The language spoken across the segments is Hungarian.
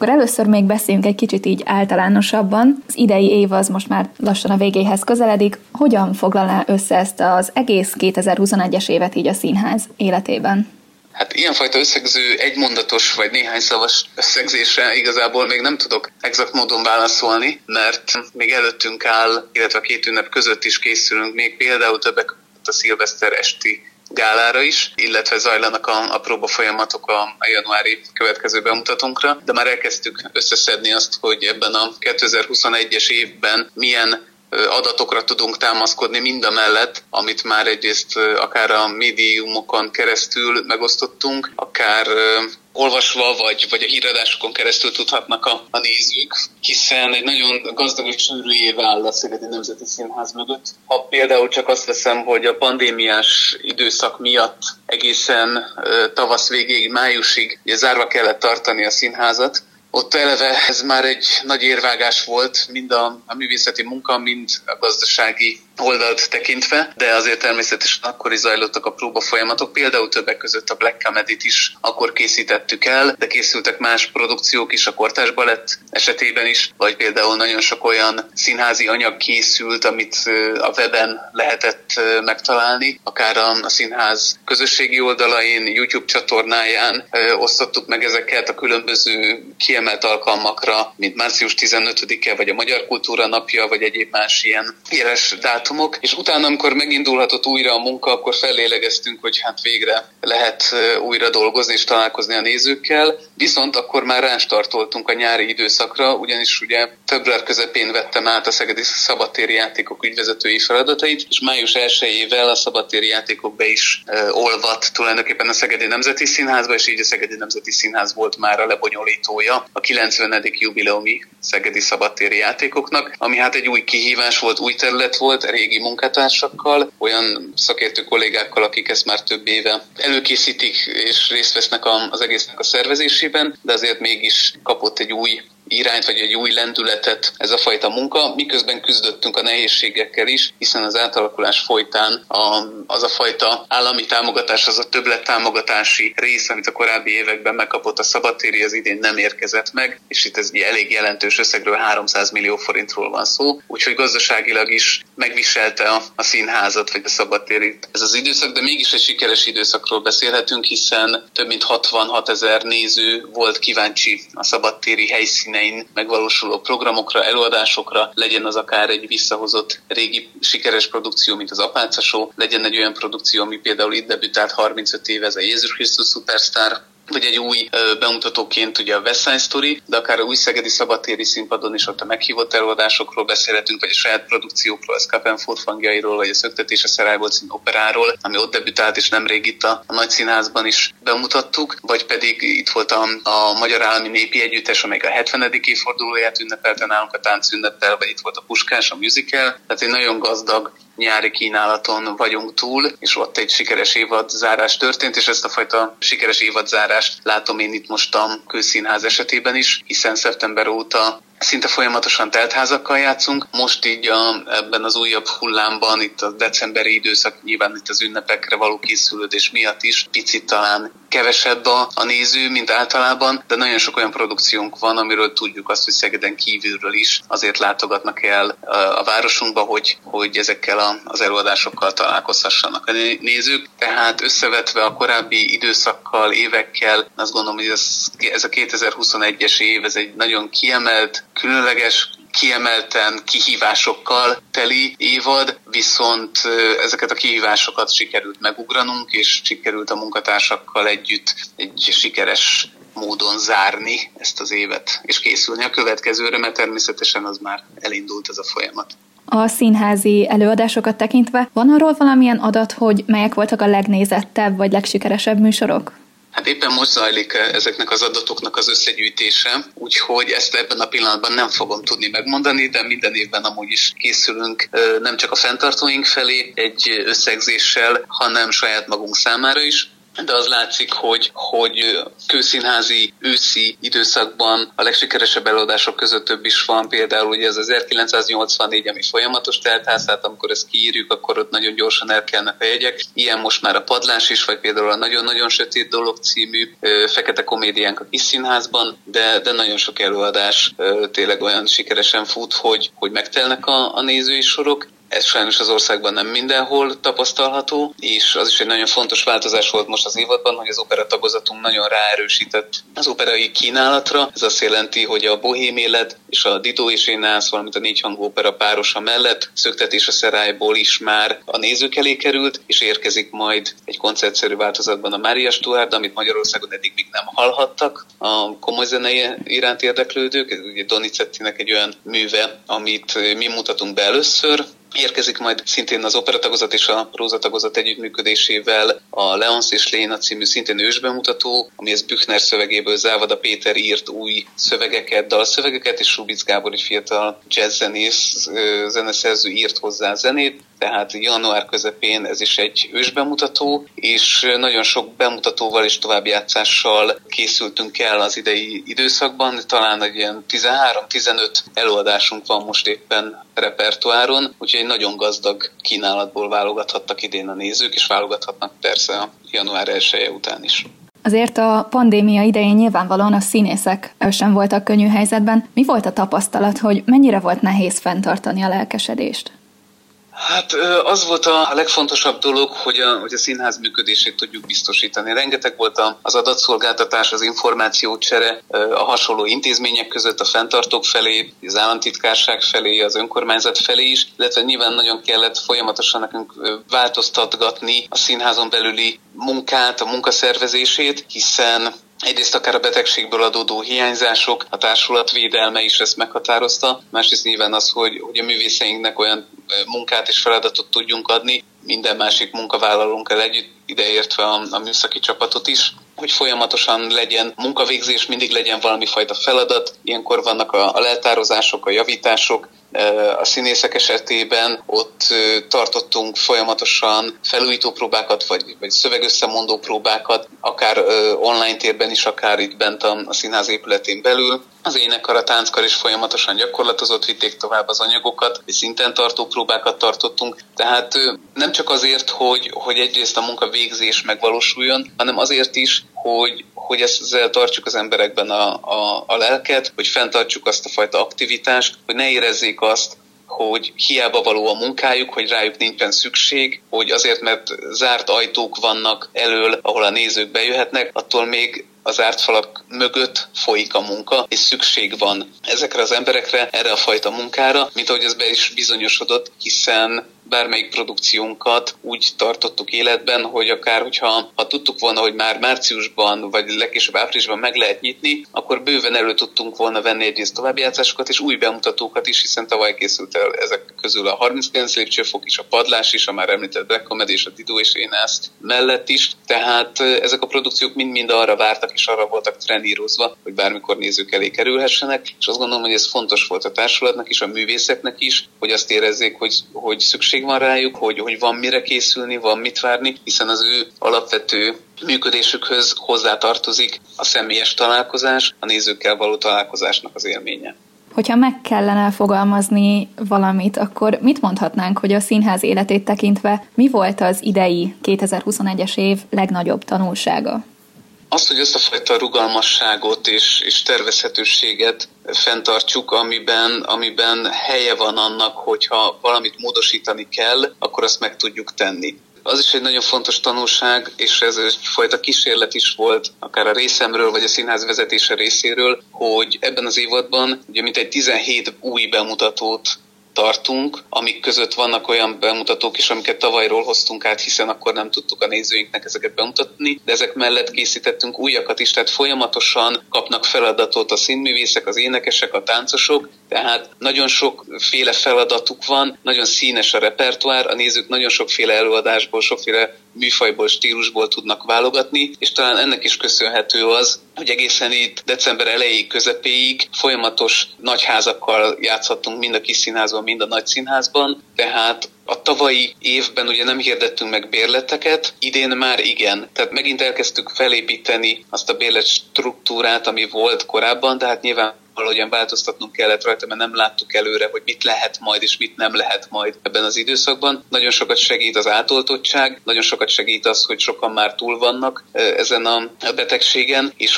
Akkor először még beszéljünk egy kicsit így általánosabban. Az idei év az most már lassan a végéhez közeledik. Hogyan foglalná össze ezt az egész 2021-es évet így a színház életében? Hát ilyenfajta összegző, egymondatos vagy néhány szavas összegzésre igazából még nem tudok exakt módon válaszolni, mert még előttünk áll, illetve a két ünnep között is készülünk még például többek a szilveszter esti gálára is, illetve zajlanak a próbafolyamatok a januári következő bemutatónkra, de már elkezdtük összeszedni azt, hogy ebben a 2021-es évben milyen adatokra tudunk támaszkodni mindamellett, amit már egyrészt akár a médiumokon keresztül megosztottunk, akár olvasva vagy a híradásokon keresztül tudhatnak a nézők, hiszen egy nagyon gazdag és sűrű év áll a Szegedi Nemzeti Színház mögött. Ha például csak azt veszem, hogy a pandémiás időszak miatt egészen tavasz végéig, májusig zárva kellett tartani a színházat, ott eleve ez már egy nagy érvágás volt, mind a művészeti munka, mind a gazdasági oldalt tekintve, de azért természetesen akkor is zajlottak a próbafolyamatok, például többek között a Black Comedy-t is akkor készítettük el, de készültek más produkciók is, a kortárs balett esetében is, vagy például nagyon sok olyan színházi anyag készült, amit a weben lehetett megtalálni, akár a színház közösségi oldalain, YouTube csatornáján osztottuk meg ezeket a különböző kiemelt alkalmakra, mint március 15-e, vagy a Magyar Kultúra Napja, vagy egyéb más ilyen jeles dátumok. És utána, amikor megindulhatott újra a munka, akkor fellélegeztünk, hogy hát végre lehet újra dolgozni és találkozni a nézőkkel. Viszont akkor már rástartoltunk a nyári időszakra, ugyanis ugye február közepén vettem át a Szegedi Szabadtéri Játékok ügyvezetői feladatait, és május 1-ével a Szabadtéri Játékok be is olvadt tulajdonképpen a Szegedi Nemzeti Színházba, és így a Szegedi Nemzeti Színház volt már a lebonyolítója a 90. jubileumi Szegedi Szabadtéri Játékoknak, ami hát egy új kihívás volt, új terület volt, régi munkatársakkal, olyan szakértő kollégákkal, akik ezt már több éve előkészítik és részt vesznek az egésznek a szervezésében, de azért mégis kapott egy új irányt, vagy egy új lendületet ez a fajta munka, miközben küzdöttünk a nehézségekkel is, hiszen az átalakulás folytán az a fajta állami támogatás, az a többlettámogatási rész, amit a korábbi években megkapott a Szabadtéri, az idén nem érkezett meg, és itt ez elég jelentős összegről, 300 millió forintról van szó, úgyhogy gazdaságilag is megviselte a színházat, vagy a Szabadtérit ez az időszak, de mégis egy sikeres időszakról beszélhetünk, hiszen több mint 66 000 néző volt kíváncsi a szabadtéri helyszínen megvalósuló programokra, előadásokra, legyen az akár egy visszahozott régi sikeres produkció, mint az Apáca Show, legyen egy olyan produkció, ami például itt debütált 35 éve, ez a Jézus Krisztus Szuperstár, vagy egy új bemutatóként ugye a West Side Story, de akár a új szegedi szabadtéri színpadon is ott a meghívott előadásokról beszélhetünk, vagy a saját produkciókról, a Szkapen furfangjairól, vagy a Szöktetés a Szerájból című operáról, ami ott debütált, és nemrég itt a nagy színházban is bemutattuk, vagy pedig itt volt a Magyar Állami Népi Együttes, amelyik a 70. évfordulóját ünnepelte nálunk a táncünnepel, vagy itt volt a Puskás, a musical, tehát egy nagyon gazdag nyári kínálaton vagyunk túl, és ott egy sikeres évadzárás történt, és ezt a fajta sikeres évadzárást látom én itt most a Kőszínház esetében is, hiszen szeptember óta szinte folyamatosan teltházakkal játszunk. Most így ebben az újabb hullámban, itt a decemberi időszak, nyilván itt az ünnepekre való készülődés miatt is picit talán kevesebb a néző, mint általában, de nagyon sok olyan produkciónk van, amiről tudjuk azt, hogy Szegeden kívülről is azért látogatnak el a városunkba, hogy ezekkel az előadásokkal találkozhassanak a nézők. Tehát összevetve a korábbi időszakkal, évekkel, azt gondolom, hogy ez a 2021-es év, ez egy nagyon kiemelt, különleges, kiemelten kihívásokkal teli évad, viszont ezeket a kihívásokat sikerült megugranunk, és sikerült a munkatársakkal együtt egy sikeres módon zárni ezt az évet, és készülni a következőre, mert természetesen az már elindult ez a folyamat. A színházi előadásokat tekintve van arról valamilyen adat, hogy melyek voltak a legnézettebb vagy legsikeresebb műsorok? Hát éppen most zajlik ezeknek az adatoknak az összegyűjtése, úgyhogy ezt ebben a pillanatban nem fogom tudni megmondani, de minden évben amúgy is készülünk nem csak a fenntartóink felé egy összegzéssel, hanem saját magunk számára is. de az látszik, hogy kőszínházi őszi időszakban a legsikeresebb előadások között több is van, például ugye ez az 1984, ami folyamatos teltház, tehát amikor ezt kiírjuk, akkor ott nagyon gyorsan elkelnek a jegyek. Ilyen most már a Padlás is, vagy például a Nagyon-nagyon Sötét dolog című fekete komédiánk a kis színházban, de nagyon sok előadás tényleg olyan sikeresen fut, hogy megtelnek a nézői sorok. Ez sajnos az országban nem mindenhol tapasztalható, és az is egy nagyon fontos változás volt most az évadban, hogy az opera tagozatunk nagyon ráerősített az operai kínálatra. Ez azt jelenti, hogy a Bohémélet és a Didó és Énász, valamint a négyhangú opera párosa mellett Szöktetés a Szerájból is már a nézők elé került, és érkezik majd egy koncertszerű változatban a Maria Stuarda, amit Magyarországon eddig még nem hallhattak a komoly zenei iránt érdeklődők. Ez ugye Donizettinek egy olyan műve, amit mi mutatunk be először. Érkezik majd szintén az operatagozat és a prózatagozat együttműködésével a Leonce és Léna című szintén ősbemutató, ami ez Büchner szövegéből Závada Péter írt új szövegeket, dalszövegeket, és Rubik Gábor, egy fiatal jazzzenész, zeneszerző írt hozzá zenét, tehát január közepén ez is egy ősbemutató, és nagyon sok bemutatóval és továbbjátszással készültünk el az idei időszakban, talán egy ilyen 13-15 előadásunk van most éppen repertoáron, úgyhogy egy nagyon gazdag kínálatból válogathattak idén a nézők, és válogathatnak persze a január 1-e után is. Azért a pandémia idején nyilvánvalóan a színészek sem voltak könnyű helyzetben. Mi volt a tapasztalat, hogy mennyire volt nehéz fenntartani a lelkesedést? Hát az volt a legfontosabb dolog, hogy a színház működését tudjuk biztosítani. Rengeteg volt az adatszolgáltatás, az információcsere a hasonló intézmények között, a fenntartók felé, az államtitkárság felé, az önkormányzat felé is, illetve nyilván nagyon kellett folyamatosan nekünk változtatgatni a színházon belüli munkát, a munkaszervezését, hiszen egyrészt akár a betegségből adódó hiányzások, a társulatvédelme is ezt meghatározta, másrészt nyilván az, hogy a művészeinknek olyan munkát és feladatot tudjunk adni, minden másik munkavállalónkkal együtt, ideértve a műszaki csapatot is, hogy folyamatosan legyen munkavégzés, mindig legyen valami fajta feladat. Ilyenkor vannak a leltározások, a javítások. A színészek esetében ott tartottunk folyamatosan felújító próbákat, vagy szövegösszemondó próbákat, akár online térben is, akár itt bent a színház épületén belül. Az énekkar, a tánckar is folyamatosan gyakorlatozott, vitték tovább az anyagokat, és szinten tartó próbákat tartottunk. Tehát nem csak azért, hogy egyrészt a munkavégzés megvalósuljon, hanem azért is, hogy ezzel tartsuk az emberekben a lelket, hogy fenntartsuk azt a fajta aktivitást, hogy ne érezzék azt, hogy hiába való a munkájuk, hogy rájuk nincsen szükség, hogy azért, mert zárt ajtók vannak elől, ahol a nézők bejöhetnek, attól még a zárt falak mögött folyik a munka, és szükség van ezekre az emberekre, erre a fajta munkára, mint ahogy ez be is bizonyosodott, hiszen bármelyik produkciónkat úgy tartottuk életben, hogy akár, hogyha tudtuk volna, hogy már márciusban, vagy legkésőbb áprilisban meg lehet nyitni, akkor bőven elő tudtunk volna venni egyrészt továbbjátszásokat és új bemutatókat is, hiszen tavaly készült el ezek közül a 39 lépcsőfok is, a Padlás is, a már említett Black Comedy és a Didó és Énász mellett is. Tehát ezek a produkciók mind-mind arra vártak és arra voltak trenírozva, hogy bármikor nézők elé kerülhessenek, és azt gondolom, hogy ez fontos volt a társulatnak és a művészeknek is, hogy azt érezzék, hogy szükség van rájuk, hogy van mire készülni, van mit várni, hiszen az ő alapvető működésükhöz hozzátartozik a személyes találkozás, a nézőkkel való találkozásnak az élménye. Hogyha meg kellene fogalmazni valamit, akkor mit mondhatnánk, hogy a színház életét tekintve mi volt az idei 2021-es év legnagyobb tanulsága? Az, hogy azt a fajta rugalmasságot és tervezhetőséget fenntartsuk, amiben helye van annak, hogyha valamit módosítani kell, akkor azt meg tudjuk tenni. Az is egy nagyon fontos tanulság, és ez egyfajta kísérlet is volt, akár a részemről, vagy a színház vezetése részéről, hogy ebben az évadban ugye mintegy 17 új bemutatót tartunk, amik között vannak olyan bemutatók is, amiket tavalyról hoztunk át, hiszen akkor nem tudtuk a nézőinknek ezeket bemutatni, de ezek mellett készítettünk újakat is, tehát folyamatosan kapnak feladatot a színművészek, az énekesek, a táncosok, tehát nagyon sokféle feladatuk van, nagyon színes a repertoár, a nézők nagyon sokféle előadásból, sokféle műfajból, stílusból tudnak válogatni, és talán ennek is köszönhető az, hogy egészen itt december elejéig, közepéig folyamatos nagyházakkal játszhattunk mind a kis színházban, mind a nagy színházban, tehát a tavalyi évben ugye nem hirdettünk meg bérleteket, idén már igen. Tehát megint elkezdtük felépíteni azt a bérlet struktúrát, ami volt korábban, de hát nyilván valahogyan változtatnunk kellett rajta, mert nem láttuk előre, hogy mit lehet majd és mit nem lehet majd ebben az időszakban. Nagyon sokat segít az átoltottság, nagyon sokat segít az, hogy sokan már túl vannak ezen a betegségen, és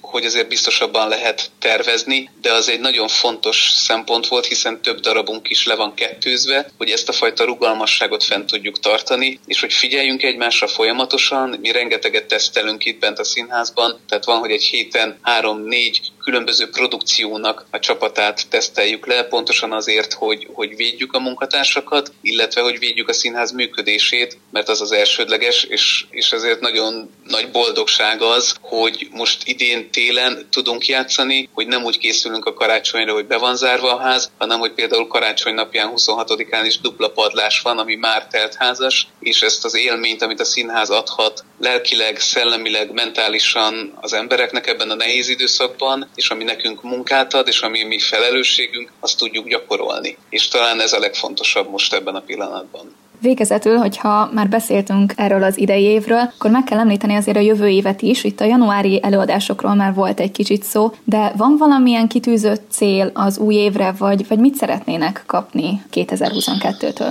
hogy azért biztosabban lehet tervezni, de az egy nagyon fontos szempont volt, hiszen több darabunk is le van kettőzve, hogy ezt a fajta rugalmasságot fent tudjuk tartani, és hogy figyeljünk egymásra folyamatosan, mi rengeteget tesztelünk itt bent a színházban, tehát van, hogy egy héten 3-4 különböző produkciónak a csapatát teszteljük le, pontosan azért, hogy védjük a munkatársakat, illetve hogy védjük a színház működését, mert az az elsődleges, és ezért nagyon nagy boldogság az, hogy most idén télen tudunk játszani, hogy nem úgy készülünk a karácsonyra, hogy be van zárva a ház, hanem hogy például karácsony napján 26-án is dupla padlás van, ami már teltházas, és ezt az élményt, amit a színház adhat lelkileg, szellemileg, mentálisan az embereknek ebben a nehéz időszakban, és ami nekünk munkát ad, és ami mi felelősségünk, azt tudjuk gyakorolni. És talán ez a legfontosabb most ebben a pillanatban. Végezetül, hogyha már beszéltünk erről az idei évről, akkor meg kell említeni azért a jövő évet is. Itt a januári előadásokról már volt egy kicsit szó, de van valamilyen kitűzött cél az új évre, vagy mit szeretnének kapni 2022-től?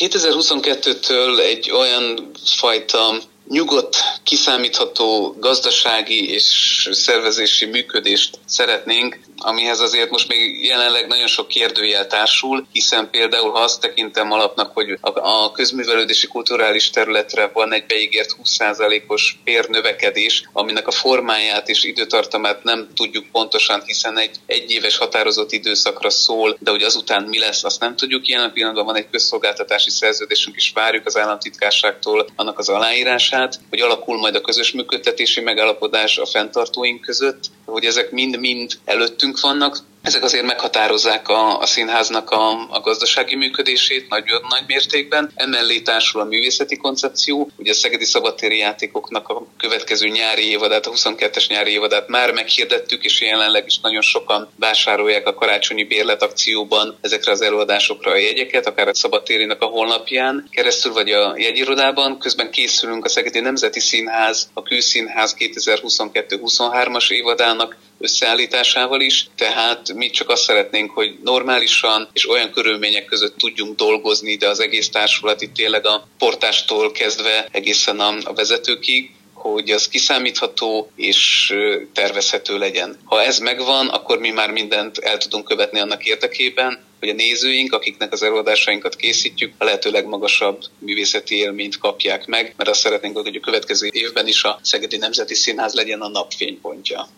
2022-től egy olyan fajta nyugodt, kiszámítható gazdasági és szervezési működést szeretnénk, amihez azért most még jelenleg nagyon sok kérdőjel társul, hiszen például, ha azt tekintem alapnak, hogy a közművelődési kulturális területre van egy beígért 20%-os bérnövekedés, aminek a formáját és időtartamát nem tudjuk pontosan, hiszen egy egyéves határozott időszakra szól, de hogy azután mi lesz, azt nem tudjuk. Jelen pillanatban van egy közszolgáltatási szerződésünk, és várjuk az államtitkárságtól annak az aláírását, hogy alakul majd a közös működtetési megállapodás a fenntartóink között, hogy ezek mind-mind előttünk vannak. Ezek azért meghatározzák a színháznak a gazdasági működését nagyon nagy mértékben. Emellé társul a művészeti koncepció, ugye a Szegedi Szabadtéri Játékoknak a következő nyári évadát, a 22-es nyári évadát már meghirdettük, és jelenleg is nagyon sokan vásárolják a karácsonyi bérletakcióban ezekre az előadásokra a jegyeket, akár a Szabadtérinak a honlapján keresztül, vagy a jegyirodában. Közben készülünk a Szegedi Nemzeti Színház, a Külszínház 2022-23-as évadának összeállításával is, tehát mi csak azt szeretnénk, hogy normálisan és olyan körülmények között tudjunk dolgozni, de az egész társulat itt tényleg a portástól kezdve egészen a vezetőkig, hogy az kiszámítható és tervezhető legyen. Ha ez megvan, akkor mi már mindent el tudunk követni annak érdekében, hogy a nézőink, akiknek az előadásainkat készítjük, a lehető legmagasabb művészeti élményt kapják meg, mert azt szeretnénk, hogy a következő évben is a Szegedi Nemzeti Színház legyen a napfénypontja.